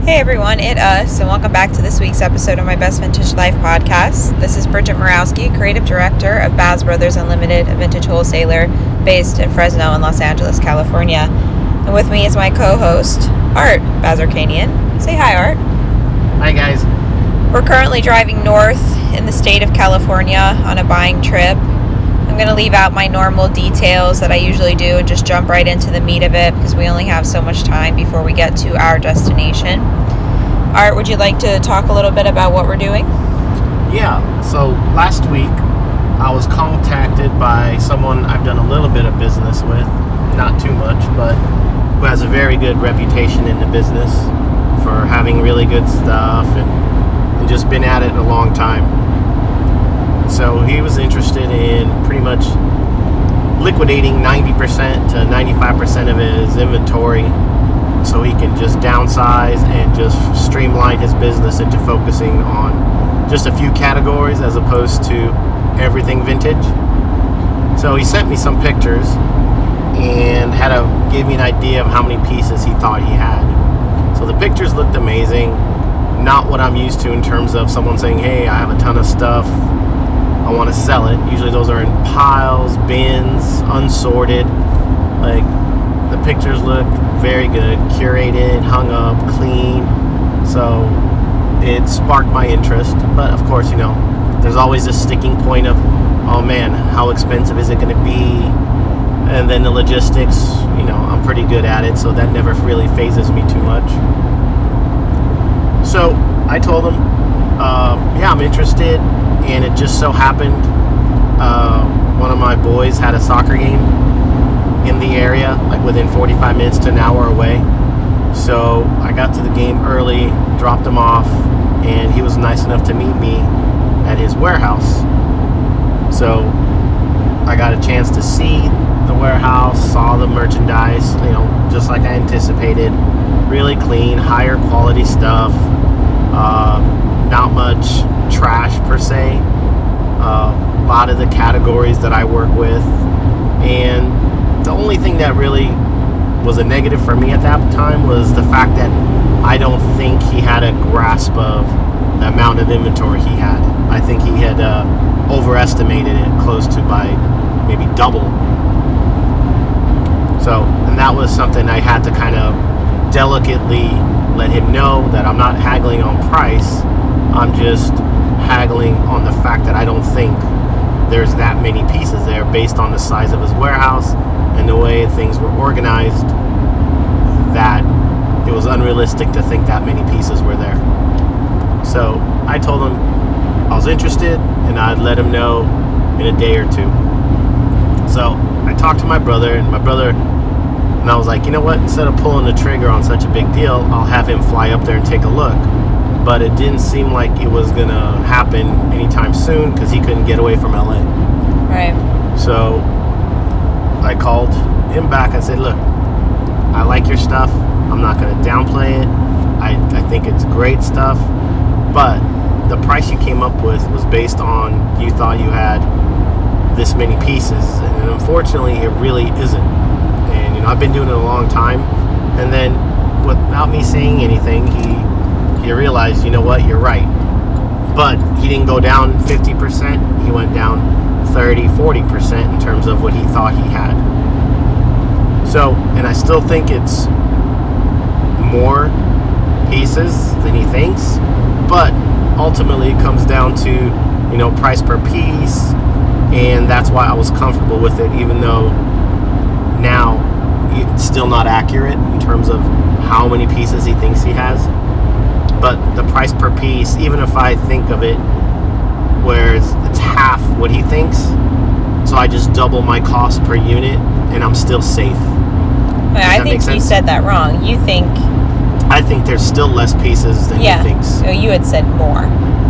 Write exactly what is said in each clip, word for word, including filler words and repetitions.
Hey everyone, it us, and welcome back to this week's episode of My Best Vintage Life podcast. This is Bridget Murawski, creative director of Baz Brothers Unlimited, a vintage wholesaler based in Fresno and Los Angeles, California. And with me is my co-host, Art Bazarkanian. Say hi, Art. Hi, guys. We're currently driving north in the state of California on a buying trip. I'm going to leave out my normal details that I usually do and just jump right into the meat of it because we only have so much time before we get to our destination. Art, would you like to talk a little bit about what we're doing? Yeah, so last week I was contacted by someone I've done a little bit of business with, not too much, but who has a very good reputation in the business for having really good stuff and, and just been at it a long time. So he was interested in pretty much liquidating ninety percent to ninety-five percent of his inventory so he can just downsize and just streamline his business into focusing on just a few categories as opposed to everything vintage. So he sent me some pictures and had a gave me an idea of how many pieces he thought he had. So the pictures looked amazing. Not what I'm used to in terms of someone saying, hey, I have a ton of stuff, I want to sell it. Usually those are in piles, bins, unsorted. Like, the pictures look very good, curated, hung up, clean. So it sparked my interest. But of course, you know, there's always this sticking point of, oh man, how expensive is it going to be? And then the logistics, you know, I'm pretty good at it, so that never really phases me too much. So I told him, uh, yeah, I'm interested. And it just so happened uh, one of my boys had a soccer game in the area, like within forty-five minutes to an hour away. So I got to the game early, dropped him off, and he was nice enough to meet me at his warehouse. So I got a chance to see the warehouse, saw the merchandise, you know, just like I anticipated. Really clean, higher quality stuff. Uh, Not much trash per se. Uh, a lot of the categories that I work with, and the only thing that really was a negative for me at that time was the fact that I don't think he had a grasp of the amount of inventory he had. I think he had uh, overestimated it close to by maybe double. So, and that was something I had to kind of delicately let him know that I'm not haggling on price. I'm just haggling on the fact that I don't think there's that many pieces there based on the size of his warehouse and the way things were organized, that it was unrealistic to think that many pieces were there. So I told him I was interested and I'd let him know in a day or two. So I talked to my brother and my brother and I was like, you know what, instead of pulling the trigger on such a big deal, I'll have him fly up there and take a look. But it didn't seem like it was going to happen anytime soon because he couldn't get away from L A. Right. So I called him back. I said, look, I like your stuff. I'm not going to downplay it. I, I think it's great stuff. But the price you came up with was based on you thought you had this many pieces. And unfortunately, it really isn't. And, you know, I've been doing it a long time. And then without me saying anything, he... he realized, you know what, you're right. But he didn't go down fifty percent. He went down thirty, forty percent in terms of what he thought he had. So, and I still think it's more pieces than he thinks. But ultimately it comes down to, you know, price per piece. And that's why I was comfortable with it, even though now it's still not accurate in terms of how many pieces he thinks he has. But the price per piece, even if I think of it where it's, it's half what he thinks, so I just double my cost per unit and I'm still safe. Does I think you said that wrong. You think... I think there's still less pieces than yeah. he thinks. Oh, you had said more.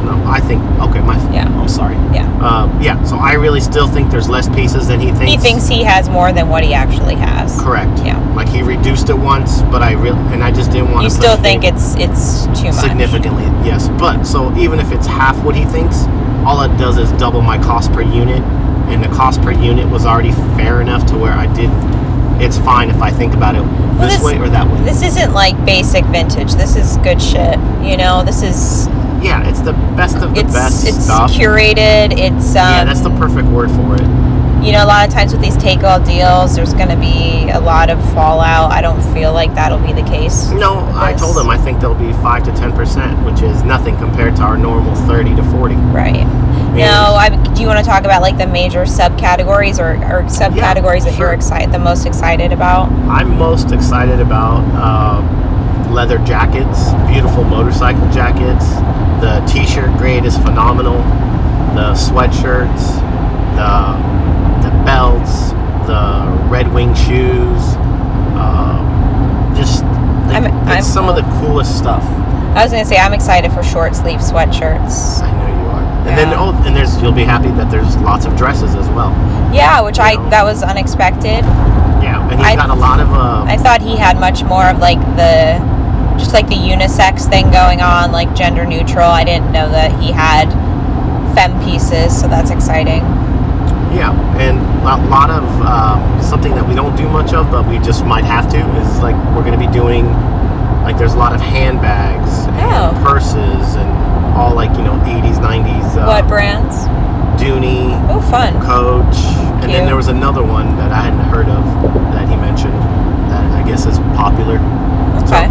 No, I think... Okay, my... Yeah. I'm sorry. Yeah. Uh, yeah, so I really still think there's less pieces than he thinks. He thinks he has more than what he actually has. Correct. Yeah. Like, he reduced it once, but I really... And I just didn't want you to... You still think it's it's too much. Significantly, yes. But, so even if it's half what he thinks, all it does is double my cost per unit. And the cost per unit was already fair enough to where I did it's fine if I think about it well, this, this way or that way. This isn't like basic vintage. This is good shit. You know, this is... Yeah, it's the best of the it's, best it's stuff. It's curated. It's... Um, yeah, that's the perfect word for it. You know, a lot of times with these take-all deals, there's going to be a lot of fallout. I don't feel like that'll be the case. No, I told them I think there'll be five to ten percent, which is nothing compared to our normal thirty to forty. Right. And now, I, do you want to talk about, like, the major subcategories or, or subcategories yeah, that sure. you're excited, the most excited about? I'm most excited about uh, leather jackets, beautiful motorcycle jackets. The T-shirt grade is phenomenal. The sweatshirts, the... belts, the Red Wing shoes, um, just the, I'm, it's I'm, some of the coolest stuff. I was gonna say I'm excited for short sleeve sweatshirts. I know you are. Yeah. And then oh, and there's you'll be happy that there's lots of dresses as well. Yeah, which you I know. that was unexpected. Yeah, and he's got a lot of. Um, I thought he had much more of like the, just like the unisex thing going on, like gender neutral. I didn't know that he had femme pieces, so that's exciting. Yeah, and a lot of uh, something that we don't do much of, but we just might have to, is like we're going to be doing, like there's a lot of handbags and oh. purses and all like, you know, eighties, nineties. Uh, what brands? Dooney. Oh, fun. Coach. Cute. And then there was another one that I hadn't heard of that he mentioned that I guess is popular. Okay. So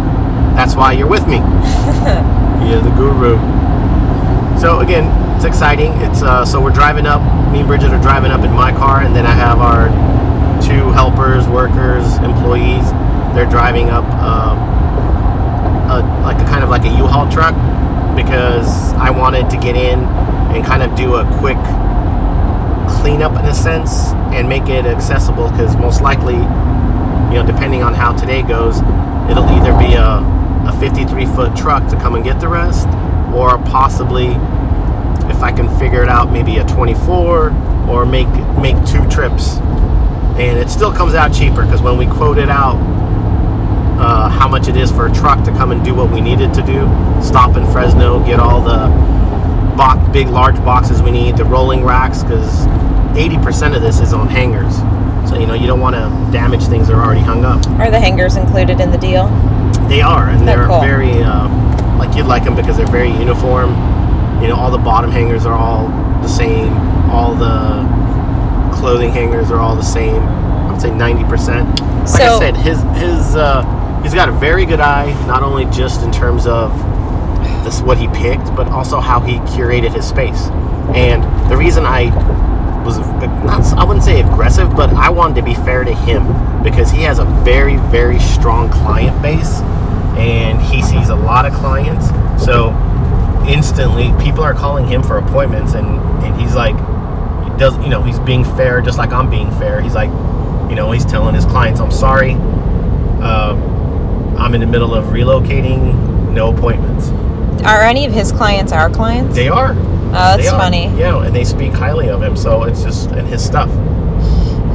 that's why you're with me. You're the guru. So again, it's exciting. It's uh, so we're driving up. Me and Bridget are driving up in my car, and then I have our two helpers, workers, employees. They're driving up um, a, like a kind of like a U-Haul truck because I wanted to get in and kind of do a quick cleanup in a sense and make it accessible because most likely, you know, depending on how today goes, it'll either be a a fifty-three foot truck to come and get the rest, or possibly, if I can figure it out, maybe a twenty-four or make make two trips, and it still comes out cheaper because when we quoted out uh, how much it is for a truck to come and do what we needed to do, stop in Fresno, get all the box, big large boxes we need, the rolling racks, because eighty percent of this is on hangers, so you know you don't want to damage things that are already hung up. Are the hangers included in the deal? They are, and they're, they're cool. very uh, like you'd like them because they're very uniform. You know, all the bottom hangers are all the same. All the clothing hangers are all the same. I would say ninety percent. Like so, I said, his his uh, he's got a very good eye, not only just in terms of this what he picked, but also how he curated his space. And the reason I was not, I wouldn't say aggressive, but I wanted to be fair to him because he has a very, very strong client base, and he sees a lot of clients. So instantly people are calling him for appointments, and and he's like, he does, you know, he's being fair, just like I'm being fair. He's like, you know, he's telling his clients, I'm sorry, uh, I'm in the middle of relocating, no appointments. Are any of his clients our clients? They are. Oh, that's funny. Yeah, and they speak highly of him, so it's just, and his stuff.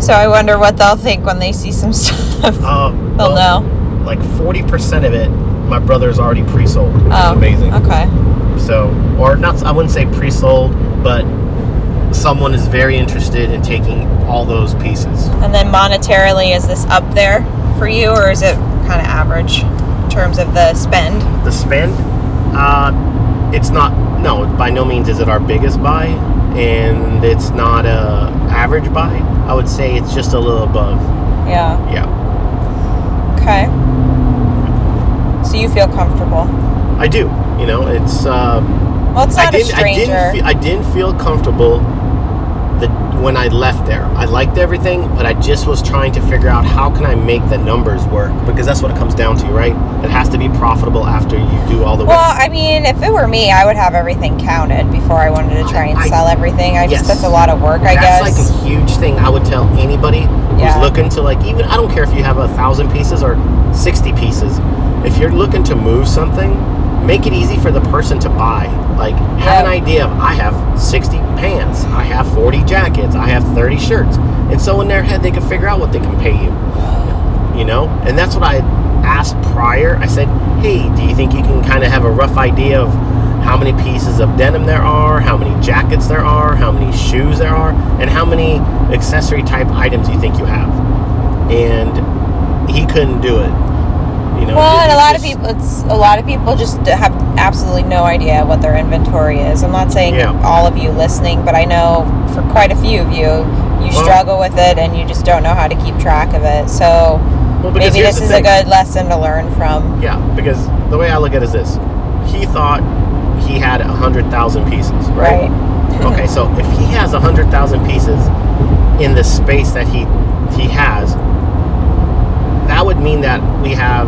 So I wonder what they'll think when they see some stuff. Uh, they'll well, know. Like forty percent of it, my brother's already pre-sold, which oh, is amazing. Okay. So, or not, I wouldn't say pre-sold, but someone is very interested in taking all those pieces. And then monetarily, is this up there for you, or is it kind of average in terms of the spend? The spend? Uh, it's not, no, by no means is it our biggest buy, and it's not a average buy. I would say it's just a little above. Yeah. Yeah. Okay. So you feel comfortable? I do. You know, it's... Uh, well, it's not I a stranger. I didn't, I didn't feel comfortable that when I left there. I liked everything, but I just was trying to figure out how can I make the numbers work, because that's what it comes down to, right? It has to be profitable after you do all the work. Well, I mean, if it were me, I would have everything counted before I wanted to try and I, sell everything. I yes. just, that's a lot of work, I that's guess. That's like a huge thing I would tell anybody who's yeah. looking to, like, even, I don't care if you have a thousand pieces or sixty pieces. If you're looking to move something, make it easy for the person to buy. Like, have yep. an idea of, I have sixty pants, I have forty jackets, I have thirty shirts. And so in their head, they can figure out what they can pay you. You know? And that's what I asked prior. I said, hey, do you think you can kind of have a rough idea of how many pieces of denim there are, how many jackets there are, how many shoes there are, and how many accessory type items you think you have? and he couldn't do it. You know, well, and a lot just, of people, it's a lot of people just have absolutely no idea what their inventory is. I'm not saying yeah. all of you listening, but I know for quite a few of you, you well, struggle with it and you just don't know how to keep track of it. So well, maybe this is thing. a good lesson to learn from. Yeah, because the way I look at it is this. He thought he had one hundred thousand pieces, right? Right. Okay, so if he has one hundred thousand pieces in the space that he he has, that would mean that we have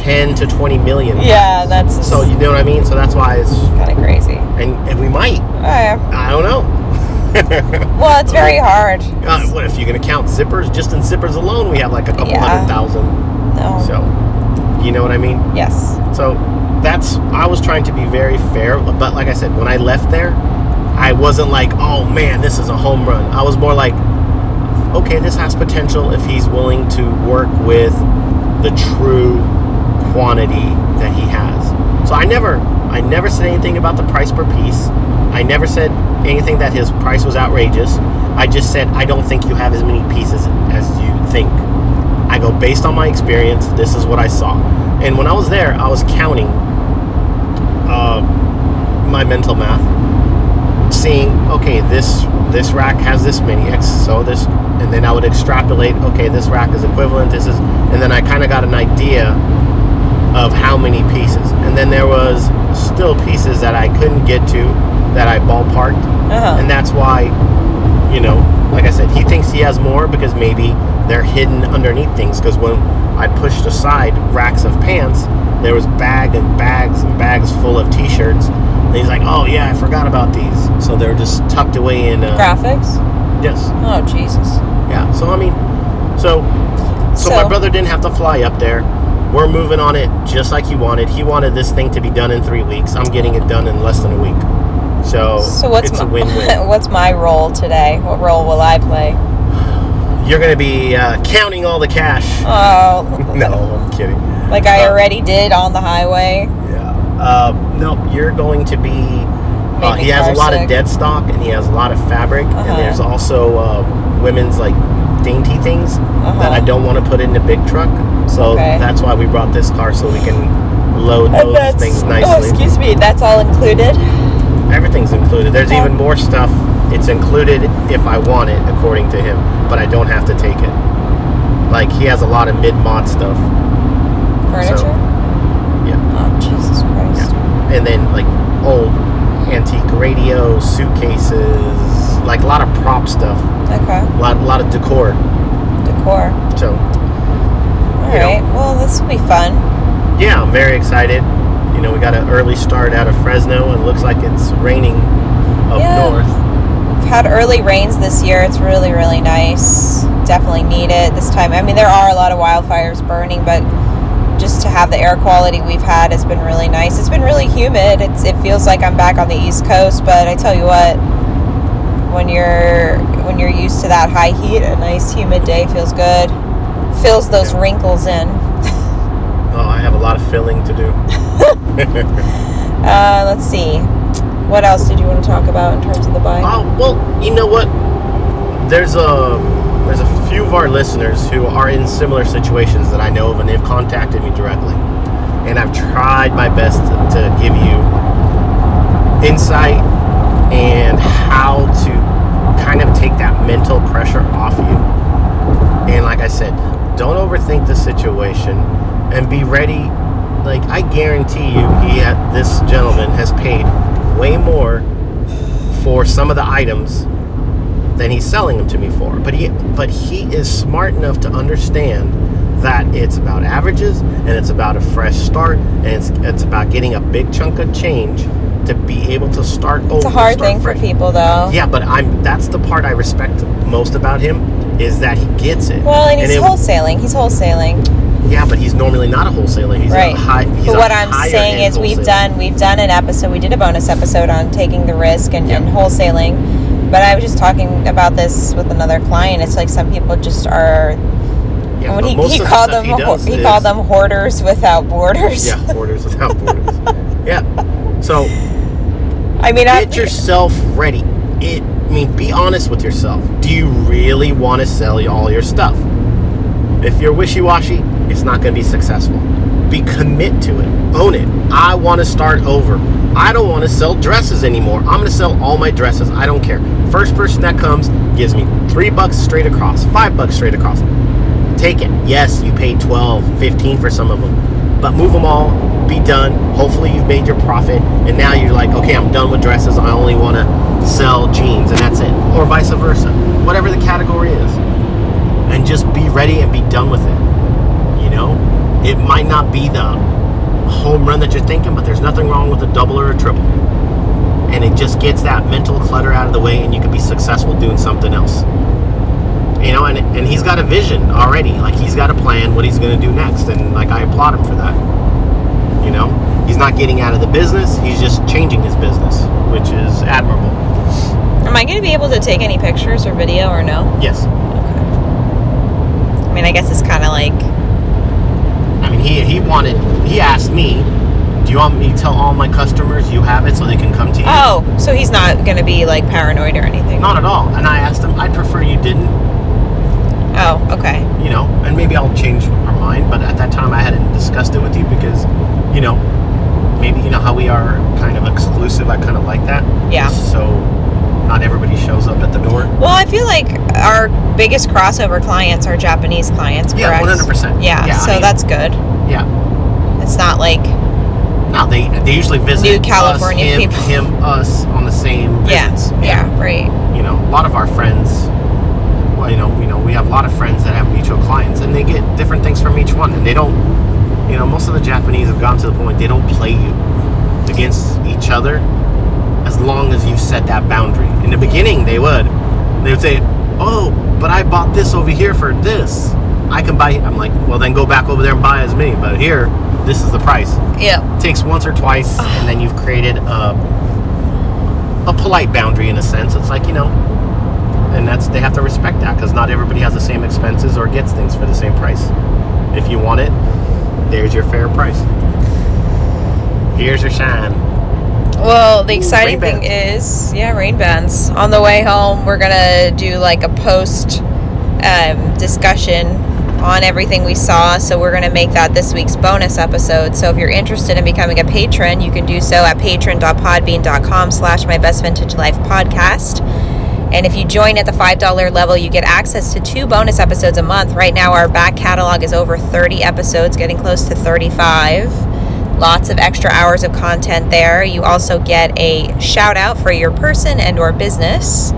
ten to twenty million pieces. Yeah, that's... So, you know what I mean? So that's why it's... kind of crazy. And, and we might. Oh, yeah. I don't know. Well, it's very hard. Uh, what if you're going to count zippers? Just in zippers alone, we have like a couple yeah. hundred thousand. No. So, you know what I mean? Yes. So, that's... I was trying to be very fair, but like I said, when I left there, I wasn't like, oh, man, this is a home run. I was more like... okay, this has potential if he's willing to work with the true quantity that he has. So I never I never said anything about the price per piece. I never said anything that his price was outrageous. I just said, I don't think you have as many pieces as you think. I go, based on my experience, this is what I saw. And when I was there, I was counting uh, my mental math, seeing, okay, this this rack has this many X, so this... and then I would extrapolate, okay, this rack is equivalent, this is... and then I kind of got an idea of how many pieces. And then there was still pieces that I couldn't get to, that I ballparked. Uh-huh. And that's why, you know, like I said, he thinks he has more because maybe they're hidden underneath things. Because when I pushed aside racks of pants, there was bag and bags and bags full of T-shirts. And he's like, oh, yeah, I forgot about these. So they're just tucked away in... Uh, graphics? Yes. Oh, Jesus. Yeah. So, I mean, so, so so my brother didn't have to fly up there. We're moving on it just like he wanted. He wanted this thing to be done in three weeks. I'm getting it done in less than a week. So, so what's it's my, a win-win. What's my role today? What role will I play? You're going to be uh, counting all the cash. Oh. No, I'm kidding. Like I uh, already did on the highway? Yeah. Uh, no, you're going to be... Uh, he has a lot sick. of dead stock, and he has a lot of fabric, uh-huh. and there's also uh, women's, like, dainty things uh-huh. that I don't want to put in the big truck, so okay. that's why we brought this car, so we can load and those things nicely. Oh, excuse me, that's all included? Everything's included. There's okay. even more stuff. It's included if I want it, according to him, but I don't have to take it. Like, he has a lot of mid-mod stuff. Furniture? So, yeah. Oh, Jesus Christ. Yeah. And then, like, old... antique radio, suitcases, like a lot of prop stuff. Okay. A lot, a lot of decor. Decor. So. All right. Know, well, this will be fun. Yeah, I'm very excited. You know, we got an early start out of Fresno, and it looks like it's raining up yeah. north. We've had early rains this year. It's really, really nice. Definitely need it this time. I mean, there are a lot of wildfires burning, but... just to have the air quality we've had has been really nice. It's been really humid. It's, it feels like I'm back on the East Coast, but I tell you what, when you're when you're used to that high heat, a nice humid day feels good. Fills those yeah. wrinkles in. Oh, I have a lot of filling to do. uh, let's see. What else did you want to talk about in terms of the bike? Oh, uh, well, you know what? There's a... There's a few of our listeners who are in similar situations that I know of, and they've contacted me directly. And I've tried my best to, to give you insight and how to kind of take that mental pressure off you. And like I said, don't overthink the situation and be ready. Like, I guarantee you, he had, this gentleman has paid way more for some of the items than he's selling them to me for, but he but he is smart enough to understand that it's about averages, and it's about a fresh start, and it's it's about getting a big chunk of change to be able to start over. It's a hard thing for people, though. Yeah, but I'm that's the part I respect most about him, is that he gets it. Well, and he's and it, wholesaling. He's wholesaling. Yeah, but he's normally not a wholesaler. He's right. a high. He's but what I'm saying is, we've done we've done an episode. We did a bonus episode on taking the risk and, yep. and wholesaling. But I was just talking about this with another client. It's like some people just are. Yeah, when he, he called the them, he, ho- he called them hoarders without borders. Yeah, hoarders without borders. Yeah. So, I mean, get I, yourself ready. It. I mean, be honest with yourself. Do you really want to sell all your stuff? If you're wishy-washy, it's not going to be successful. Be commit to it. Own it. I want to start over. I don't want to sell dresses anymore. I'm going to sell all my dresses. I don't care. First person that comes gives me three bucks straight across, five bucks straight across. Take it. Yes, you paid twelve, fifteen for some of them, but move them all. Be done. Hopefully you've made your profit, and now you're like, okay, I'm done with dresses. I only want to sell jeans, and that's it, or vice versa. Whatever the category is, and just be ready and be done with it. You know, it might not be the home run that you're thinking, but there's nothing wrong with a double or a triple, and it just gets that mental clutter out of the way, and you can be successful doing something else, you know. And and he's got a vision already, like he's got a plan what he's going to do next, and like I applaud him for that. You know, he's not getting out of the business, he's just changing his business, which is admirable. Am I going to be able to take any pictures or video or no? Yes. Okay. I mean, I guess it's kind of like, I mean, he he wanted, he asked me, do you want me to tell all my customers you have it so they can come to you? Oh, so he's not going to be, like, paranoid or anything? Not at all. And I asked him, I'd prefer you didn't. Oh, okay. You know, and maybe I'll change our mind, but at that time I hadn't discussed it with you because, you know, maybe, you know how we are kind of exclusive, I kind of like that. Yeah. So not everybody shows up at the door. Well, I feel like our biggest crossover clients are Japanese clients, correct? Yeah, one hundred percent. Yeah, yeah, so I mean, that's good. Yeah. It's not like... No, they they usually visit New California us, him, people. him, us on the same visits. Yeah, yeah, yeah, right. You know, a lot of our friends, well, you know, you know, we have a lot of friends that have mutual clients, and they get different things from each one, and they don't, you know, most of the Japanese have gotten to the point they don't play you against each other as long as you've set that boundary. In the beginning, they would. They would say, oh, but I bought this over here for this. I can buy it. I'm like, well, then go back over there and buy as many. But here, this is the price. Yeah. It takes once or twice, and then you've created a, a polite boundary in a sense. It's like, you know, and that's, they have to respect that because not everybody has the same expenses or gets things for the same price. If you want it, there's your fair price. Here's your shine. Well, the exciting Ooh, thing is, yeah, rain bands. On the way home, we're going to do like a post um, discussion on everything we saw. So we're going to make that this week's bonus episode. So if you're interested in becoming a patron, you can do so at patron.podbean.com slash My Best Vintage Life podcast. And if you join at the five dollar level, you get access to two bonus episodes a month. Right now, our back catalog is over thirty episodes, getting close to thirty-five. Lots of extra hours of content there. You also get a shout out for your person and or business.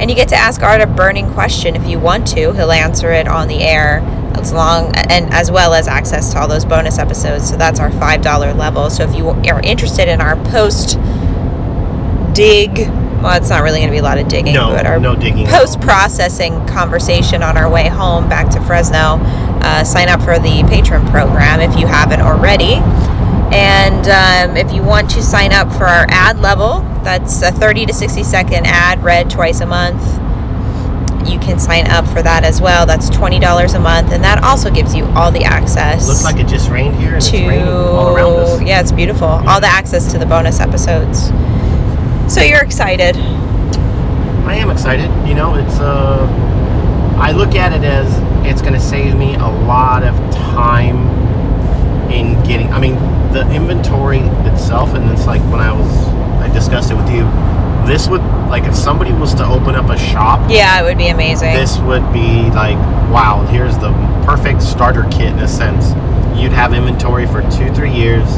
And you get to ask Art a burning question if you want to. He'll answer it on the air, as long and as well as access to all those bonus episodes. So that's our five dollar level. So if you are interested in our post dig, well, it's not really going to be a lot of digging, no, but our no digging post-processing conversation on our way home back to Fresno, uh, sign up for the Patreon program if you haven't already. And um, if you want to sign up for our ad level, that's a thirty to sixty second ad read twice a month. You can sign up for that as well. That's twenty dollars a month, and that also gives you all the access. Looks like it just rained here, and to, it's raining all around us. Yeah, it's beautiful. Yeah. All the access to the bonus episodes. So you're excited. I am excited. You know, it's uh, I look at it as it's going to save me a lot of time in getting, I mean, the inventory itself, and it's like when I was, I discussed it with you, this would, like, if somebody was to open up a shop. Yeah, it would be amazing. This would be like, wow, here's the perfect starter kit in a sense. You'd have inventory for two, three years,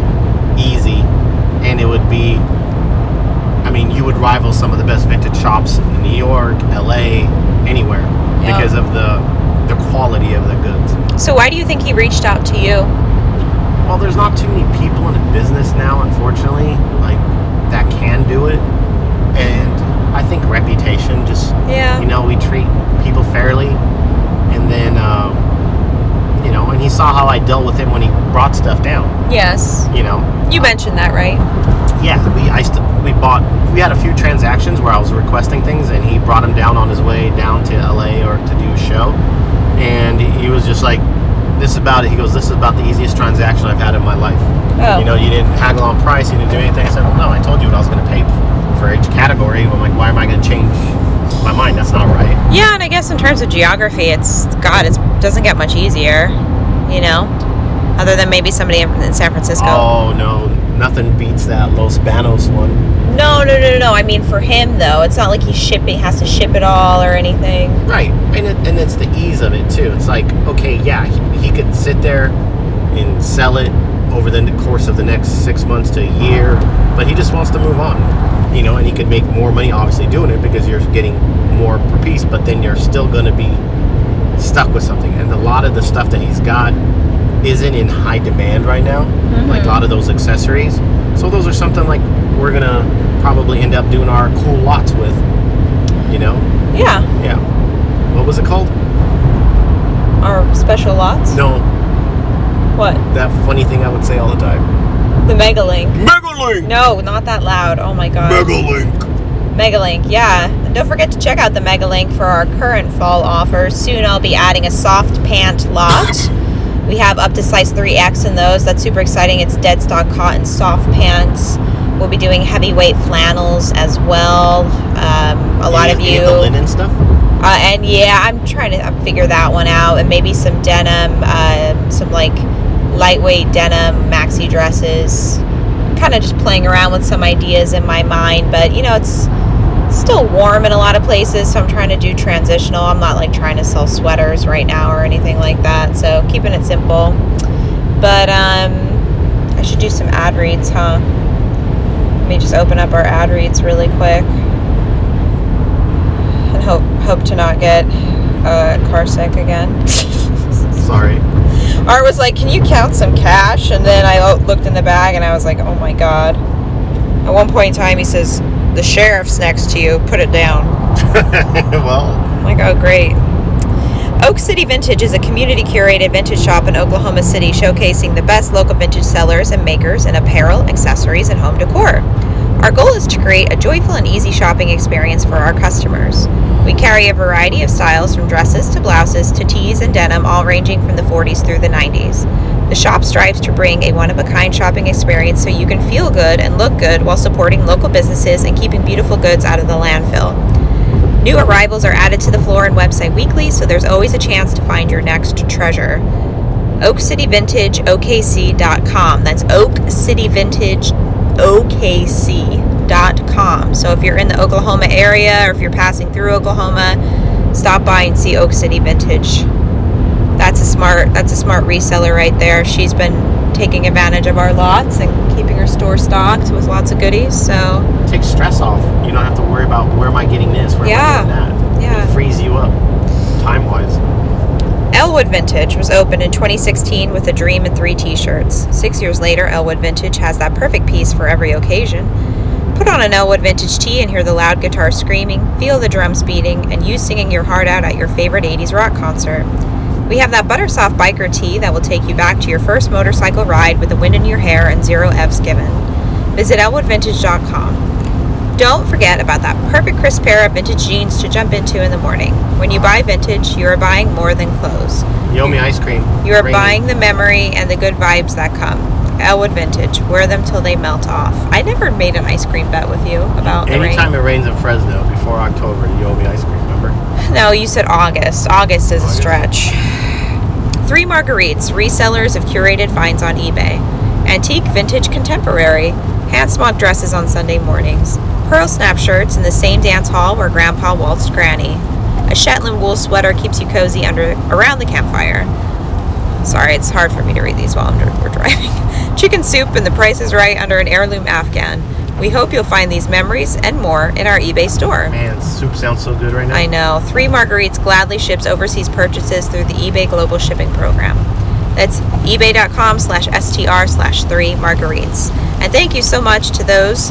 easy, and it would be, I mean, you would rival some of the best vintage shops in New York, L A, anywhere, yep, because of the the quality of the goods. So why do you think he reached out to you? Well, there's not too many people in the business now, unfortunately, like, that can do it. And I think reputation, just, yeah, you know, we treat people fairly. And then, um, you know, and he saw how I dealt with him when he brought stuff down. Yes. You know. You mentioned that, right? Yeah. We I st- we bought, we had a few transactions where I was requesting things, and he brought them down on his way down to L A or to do a show. And he was just like, this is about it. He goes, this is about the easiest transaction I've had in my life. Oh. You know, you didn't haggle on price. You didn't do anything. I said, well, no, I told you what I was going to pay for each category. I'm like, why am I going to change my mind? That's not right. Yeah, and I guess in terms of geography, it's, God, it's doesn't get much easier, you know, other than maybe somebody in San Francisco. Oh, no. Nothing beats that Los Banos one. No, no, no, no, no. I mean, for him, though, it's not like he shipping, has to ship it all or anything. Right. And it, and it's the ease of it, too. It's like, okay, yeah, he, he could sit there and sell it over the course of the next six months to a year, but he just wants to move on, you know, and he could make more money, obviously, doing it because you're getting more per piece, but then you're still going to be stuck with something. And a lot of the stuff that he's got isn't in high demand right now, mm-hmm. like a lot of those accessories. So those are something like we're going to probably end up doing our cool lots with, you know? Yeah. Yeah. What was it called? Our special lots? No. What? That funny thing I would say all the time. The Megalink. Megalink! No, not that loud. Oh my God. Megalink. Megalink, yeah. And don't forget to check out the Megalink for our current fall offer. Soon I'll be adding a soft pant lot. We have up to size three X in those. That's super exciting. It's dead stock cotton soft pants. We'll be doing heavyweight flannels as well. Um, a lot of you. The linen stuff. Uh, and yeah, I'm trying to figure that one out, and maybe some denim, uh, some like lightweight denim maxi dresses. Kind of just playing around with some ideas in my mind, but you know, it's still warm in a lot of places, so I'm trying to do transitional. I'm not like trying to sell sweaters right now or anything like that, so keeping it simple. But um, I should do some ad reads, huh? Let me just open up our ad reads really quick and hope hope to not get uh, car sick again. Sorry. Art was like, can you count some cash? And then I looked in the bag and I was like, oh my God. At one point in time, he says, the sheriff's next to you, put it down. Well. I'm like, oh, great. Oak City Vintage is a community-curated vintage shop in Oklahoma City showcasing the best local vintage sellers and makers in apparel, accessories, and home decor. Our goal is to create a joyful and easy shopping experience for our customers. We carry a variety of styles from dresses to blouses to tees and denim, all ranging from the forties through the nineties. The shop strives to bring a one-of-a-kind shopping experience so you can feel good and look good while supporting local businesses and keeping beautiful goods out of the landfill. New arrivals are added to the floor and website weekly, so there's always a chance to find your next treasure. Oak City Vintage O K C dot com. That's Oak City Vintage O K C dot com. So if you're in the Oklahoma area or if you're passing through Oklahoma, stop by and see Oak City Vintage. That's a smart that's a smart reseller right there. She's been taking advantage of our lots and keeping her store stocked with lots of goodies. So take stress off. You don't have to worry about where am I getting this, where yeah. am I getting that. Yeah. It frees you up time wise. Elwood Vintage was opened in twenty sixteen with a dream and three t-shirts. Six years later, Elwood Vintage has that perfect piece for every occasion. Put on an Elwood Vintage tee and hear the loud guitar screaming, feel the drums beating, and you singing your heart out at your favorite eighties rock concert. We have that Buttersoft biker tee that will take you back to your first motorcycle ride with the wind in your hair and zero F's given. Visit elwood vintage dot com. Don't forget about that perfect crisp pair of vintage jeans to jump into in the morning. When you buy vintage, you are buying more than clothes. You owe me ice cream. You are Rainy. Buying the memory and the good vibes that come. Elwood Vintage. Wear them till they melt off. I never made an ice cream bet with you about Anytime the rain. Anytime it rains in Fresno before October, you owe me ice cream, remember? No, you said August. August is August. A stretch. Three Marguerites, resellers of curated finds on eBay. Antique, vintage, contemporary. Hand smock dresses on Sunday mornings. Pearl snap shirts in the same dance hall where Grandpa waltzed Granny. A Shetland wool sweater keeps you cozy under around the campfire. Sorry, it's hard for me to read these while I'm, we're driving. Chicken soup and the price is right under an heirloom Afghan. We hope you'll find these memories and more in our eBay store. Man, soup sounds so good right now. I know. Three Marguerites gladly ships overseas purchases through the eBay Global Shipping Program. That's ebay dot com slash S T R slash three marguerites. And thank you so much to those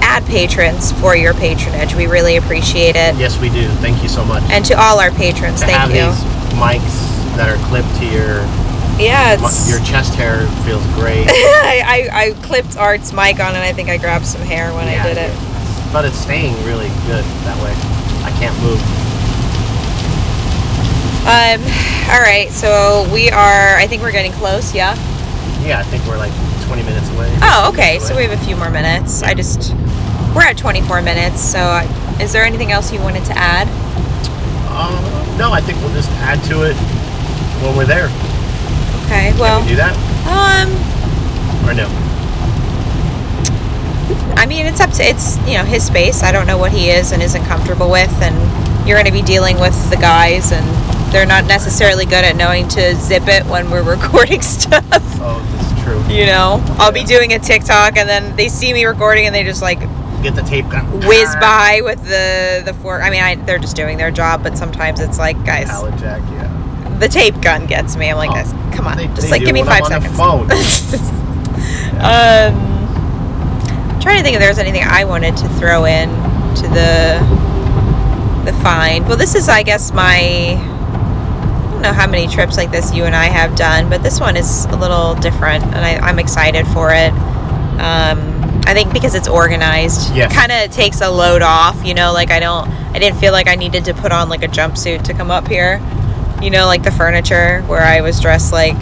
ad patrons for your patronage. We really appreciate it. Yes, we do. Thank you so much. And to all our patrons, to thank have you. These mics that are clipped to your yeah, it's, your chest hair feels great. I, I, I clipped Art's mic on, and I think I grabbed some hair when yeah, I did it. But it's staying really good that way. I can't move. Um. All right. So we are. I think we're getting close. Yeah. Yeah, I think we're like twenty minutes away. Oh, okay. So we have a few more minutes. I just. We're at twenty-four minutes, so is there anything else you wanted to add? Um, no, I think we'll just add to it. when we're there. Okay, well... Can we do that? Um... Or no? I mean, it's up to... It's, you know, his space. I don't know what he is and isn't comfortable with, and you're going to be dealing with the guys, and they're not necessarily good at knowing to zip it when we're recording stuff. Oh, that's true. You know? Yeah. I'll be doing a TikTok, and then they see me recording, and they just, like... Get the tape gun. Whiz by with the, the fork. I mean, I, they're just doing their job, but sometimes it's like, guys... Pallet jack, yeah. The tape gun gets me. I'm like, oh, come on, they, just they like give me five I'm seconds. On the phone. yeah. um, I'm trying to think if there's anything I wanted to throw in to the the find. Well, this is, I guess, my. I don't know how many trips like this you and I have done, but this one is a little different, and I, I'm excited for it. Um, I think because it's organized, yes. It kind of takes a load off. You know, like I don't, I didn't feel like I needed to put on like a jumpsuit to come up here. You know, like the furniture where I was dressed like,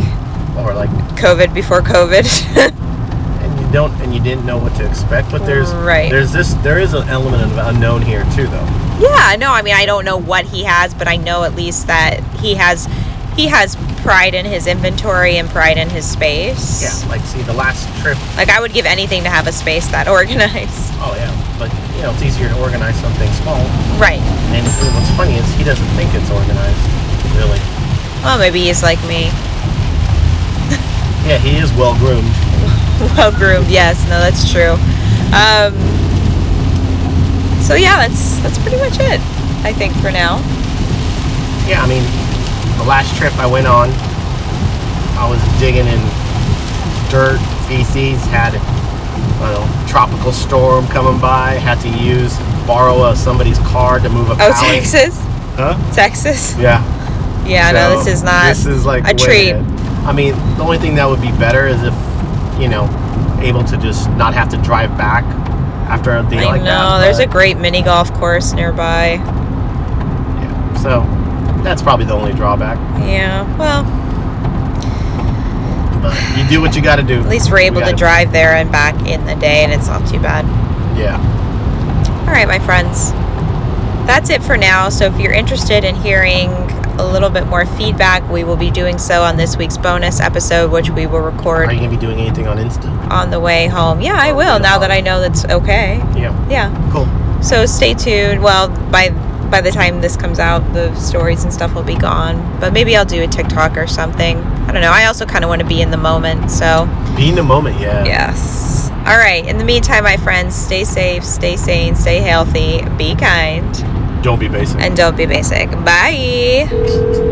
or like COVID before COVID. and you don't, and you didn't know what to expect. But there's, right. there's this, there is an element of unknown here too, though. Yeah, no, I mean, I don't know what he has, but I know at least that he has, he has pride in his inventory and pride in his space. Yeah, like see the last trip. Like I would give anything to have a space that organized. Oh yeah, but you know it's easier to organize something small. Right. And what's funny is he doesn't think it's organized. Really? Well, maybe he's like me. yeah, he is well groomed. well groomed, yes. No, that's true. Um, so yeah, that's that's pretty much it, I think, for now. Yeah, I mean, the last trip I went on, I was digging in dirt, feces, had a tropical storm coming by, had to use borrow uh, somebody's car to move a pallet. Oh, Texas? Huh? Texas? Yeah. Yeah, so, no, this is not this is like a treat. I mean, the only thing that would be better is if, you know, able to just not have to drive back after a day I like know, that. I know, there's a great mini golf course nearby. Yeah, so that's probably the only drawback. Yeah, well. But you do what you got to do. At least we're able we to drive there and back in the day, and it's not too bad. Yeah. All right, my friends. That's it for now. So if you're interested in hearing a little bit more feedback, we will be doing so on this week's bonus episode, which we will record. Are you going to be doing anything on Insta? On the way home. Yeah, I will, now that I know that's okay. Yeah. Yeah. Cool. So stay tuned. Well, by by the time this comes out, the stories and stuff will be gone. But maybe I'll do a TikTok or something. I don't know. I also kind of want to be in the moment, so. Be in the moment, yeah. Yes. All right. In the meantime, my friends, stay safe, stay sane, stay healthy, be kind. Don't be basic. And don't be basic. Bye.